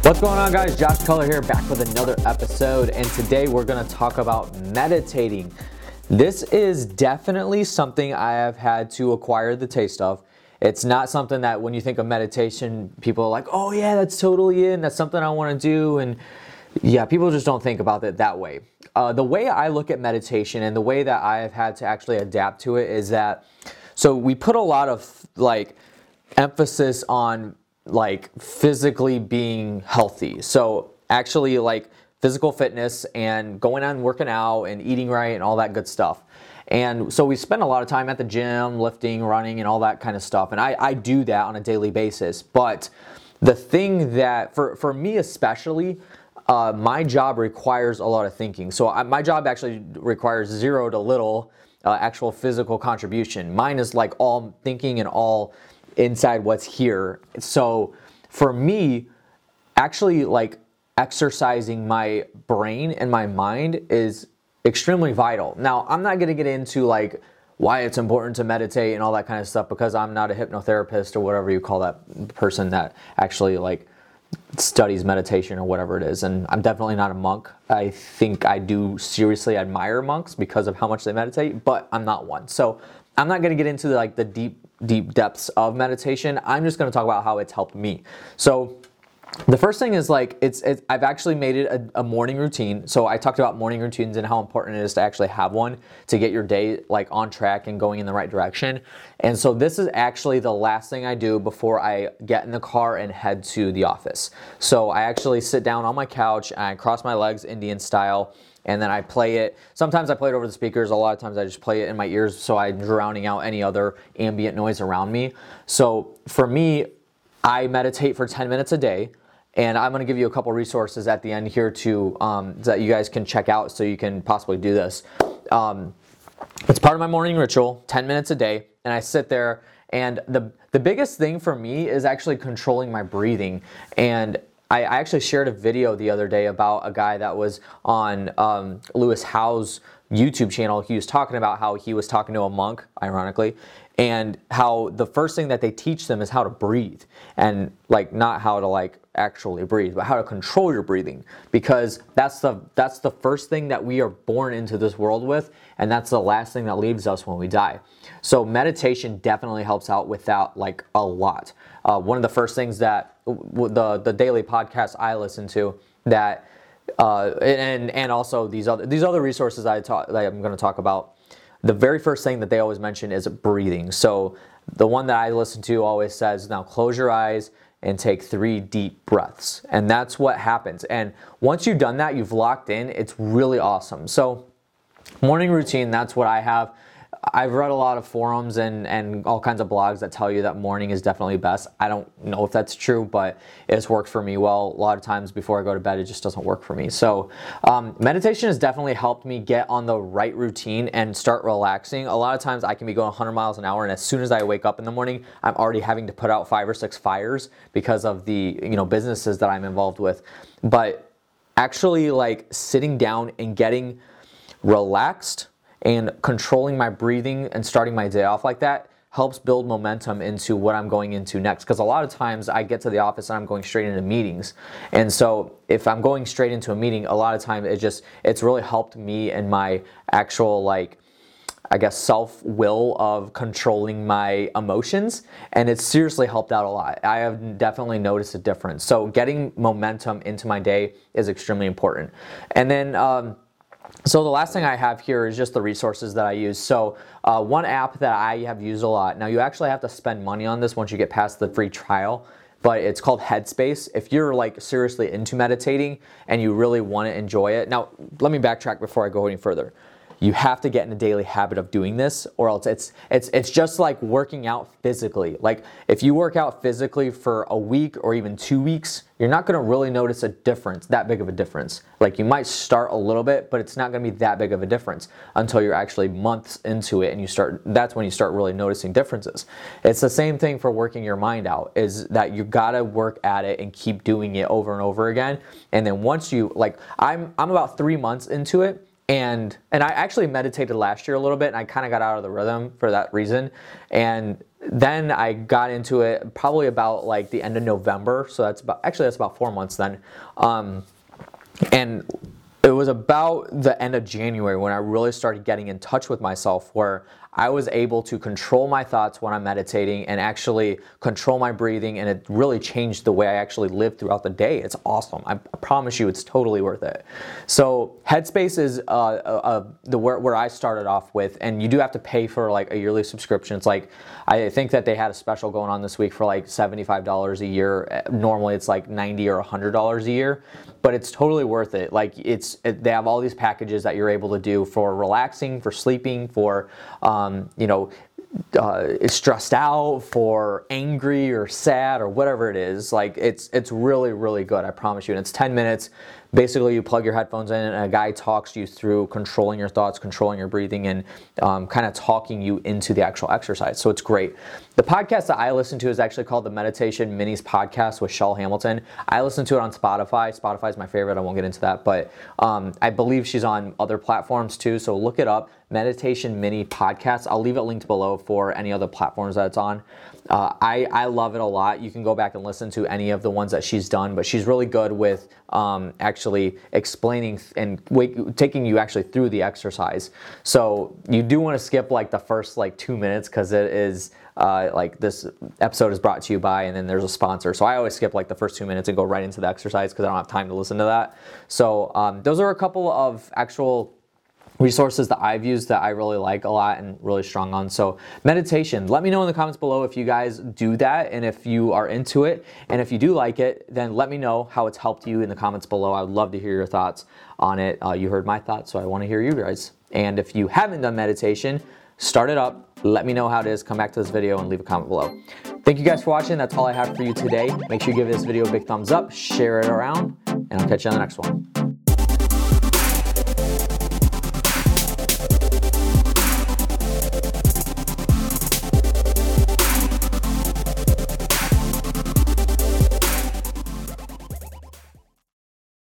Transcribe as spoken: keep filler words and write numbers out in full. What's going on, guys? Josh Culler here, back with another episode, and today we're going to talk about meditating. This is definitely something I have had to acquire the taste of. It's not something that when you think of meditation, people are like, oh yeah, that's totally in, that's something I want to do, and yeah, people just don't think about it that way. Uh, the way I look at meditation and the way that I have had to actually adapt to it is that, so we put a lot of like emphasis on like physically being healthy. So actually like physical fitness and going out and working out and eating right and all that good stuff. And so we spend a lot of time at the gym, lifting, running and all that kind of stuff. And I, I do that on a daily basis. But the thing that for, for me especially, uh, my job requires a lot of thinking. So I, my job actually requires zero to little uh, actual physical contribution. Mine is like all thinking and all inside what's here. So for me, actually like exercising my brain and my mind is extremely vital. Now, I'm not going to get into like why it's important to meditate and all that kind of stuff because I'm not a hypnotherapist or whatever you call that person that actually like studies meditation or whatever it is. And I'm definitely not a monk. I think I do seriously admire monks because of how much they meditate, but I'm not one. So I'm not going to get into the, like the deep deep depths of meditation. I'm just going to talk about how it's helped me. So the first thing is like, it's, it's I've actually made it a, a morning routine. So I talked about morning routines and how important it is to actually have one to get your day like on track and going in the right direction. And so this is actually the last thing I do before I get in the car and head to the office. So I actually sit down on my couch and I cross my legs Indian style. And then I play it. Sometimes I play it over the speakers. A lot of times I just play it in my ears so I'm drowning out any other ambient noise around me. So for me, I meditate for ten minutes a day. And I'm going to give you a couple resources at the end here to um, that you guys can check out so you can possibly do this. Um, it's part of my morning ritual, ten minutes a day. And I sit there. And the, the biggest thing for me is actually controlling my breathing. And I actually shared a video the other day about a guy that was on um, Lewis Howe's YouTube channel. He was talking about how he was talking to a monk, ironically, and how the first thing that they teach them is how to breathe, and like not how to like actually breathe, but how to control your breathing, because that's the that's the first thing that we are born into this world with, and that's the last thing that leaves us when we die. So meditation definitely helps out with that like a lot. Uh, one of the first things that the the daily podcast I listen to that uh, and and also these other these other resources I talk that I'm going to talk about. The very first thing that they always mention is breathing. So the one that I listen to always says, now close your eyes and take three deep breaths. And that's what happens. And once you've done that, you've locked in. It's really awesome. So morning routine, that's what I have. I've read a lot of forums and, and all kinds of blogs that tell you that morning is definitely best. I don't know if that's true, but it's worked for me well. A lot of times before I go to bed, it just doesn't work for me. So um, meditation has definitely helped me get on the right routine and start relaxing. A lot of times I can be going one hundred miles an hour, and as soon as I wake up in the morning, I'm already having to put out five or six fires because of the you know businesses that I'm involved with. But actually like sitting down and getting relaxed and controlling my breathing and starting my day off like that helps build momentum into what I'm going into next. Because a lot of times I get to the office and I'm going straight into meetings. And so if I'm going straight into a meeting, a lot of time it just, it's really helped me in my actual like, I guess, self-will of controlling my emotions. And it's seriously helped out a lot. I have definitely noticed a difference. So getting momentum into my day is extremely important. And then, um, So the last thing I have here is just the resources that I use. So uh, one app that I have used a lot. Now you actually have to spend money on this once you get past the free trial, but it's called Headspace. If you're like seriously into meditating and you really want to enjoy it. Now let me backtrack before I go any further. You have to get in a daily habit of doing this, or else it's it's it's just like working out physically. Like if you work out physically for a week or even two weeks, you're not gonna really notice a difference, that big of a difference. Like you might start a little bit, but it's not gonna be that big of a difference until you're actually months into it, and you start. That's when you start really noticing differences. It's the same thing for working your mind out, is that you gotta work at it and keep doing it over and over again. And then once you like, I'm I'm about three months into it. And and I actually meditated last year a little bit, and I kind of got out of the rhythm for that reason. And then I got into it probably about like the end of November. So that's about, actually that's about four months then. Um, and it was about the end of January when I really started getting in touch with myself, where I was able to control my thoughts when I'm meditating and actually control my breathing. And it really changed the way I actually live throughout the day. It's awesome. I promise you, it's totally worth it. So Headspace is uh, uh, the where, where I started off with, and you do have to pay for like a yearly subscription. It's like, I think that they had a special going on this week for like seventy-five dollars a year. Normally it's like ninety dollars or one hundred dollars a year, but it's totally worth it. Like it's, it, they have all these packages that you're able to do for relaxing, for sleeping, for, um, Um, you know, uh, stressed out, for angry or sad or whatever it is. Like it's it's really, really good. I promise you. And it's ten minutes. Basically, you plug your headphones in and a guy talks you through controlling your thoughts, controlling your breathing, and um, kind of talking you into the actual exercise. So it's great. The podcast that I listen to is actually called the Meditation Minis Podcast with Chel Hamilton. I listen to it on Spotify. Spotify is my favorite. I won't get into that, but um, I believe she's on other platforms too. So look it up. Meditation Mini Podcast. I'll leave it linked below for any other platforms that it's on. Uh, I, I love it a lot. You can go back and listen to any of the ones that she's done, but she's really good with um, actually explaining and wake, taking you actually through the exercise. So you do want to skip like the first like two minutes because it is uh, like this episode is brought to you by, and then there's a sponsor. So I always skip like the first two minutes and go right into the exercise because I don't have time to listen to that. So um, those are a couple of actual resources that I've used that I really like a lot and really strong on. So meditation, let me know in the comments below if you guys do that and if you are into it. And if you do like it, then let me know how it's helped you in the comments below. I would love to hear your thoughts on it. Uh, you heard my thoughts, so I want to hear you guys. And if you haven't done meditation, start it up. Let me know how it is. Come back to this video and leave a comment below. Thank you guys for watching. That's all I have for you today. Make sure you give this video a big thumbs up, share it around, and I'll catch you on the next one.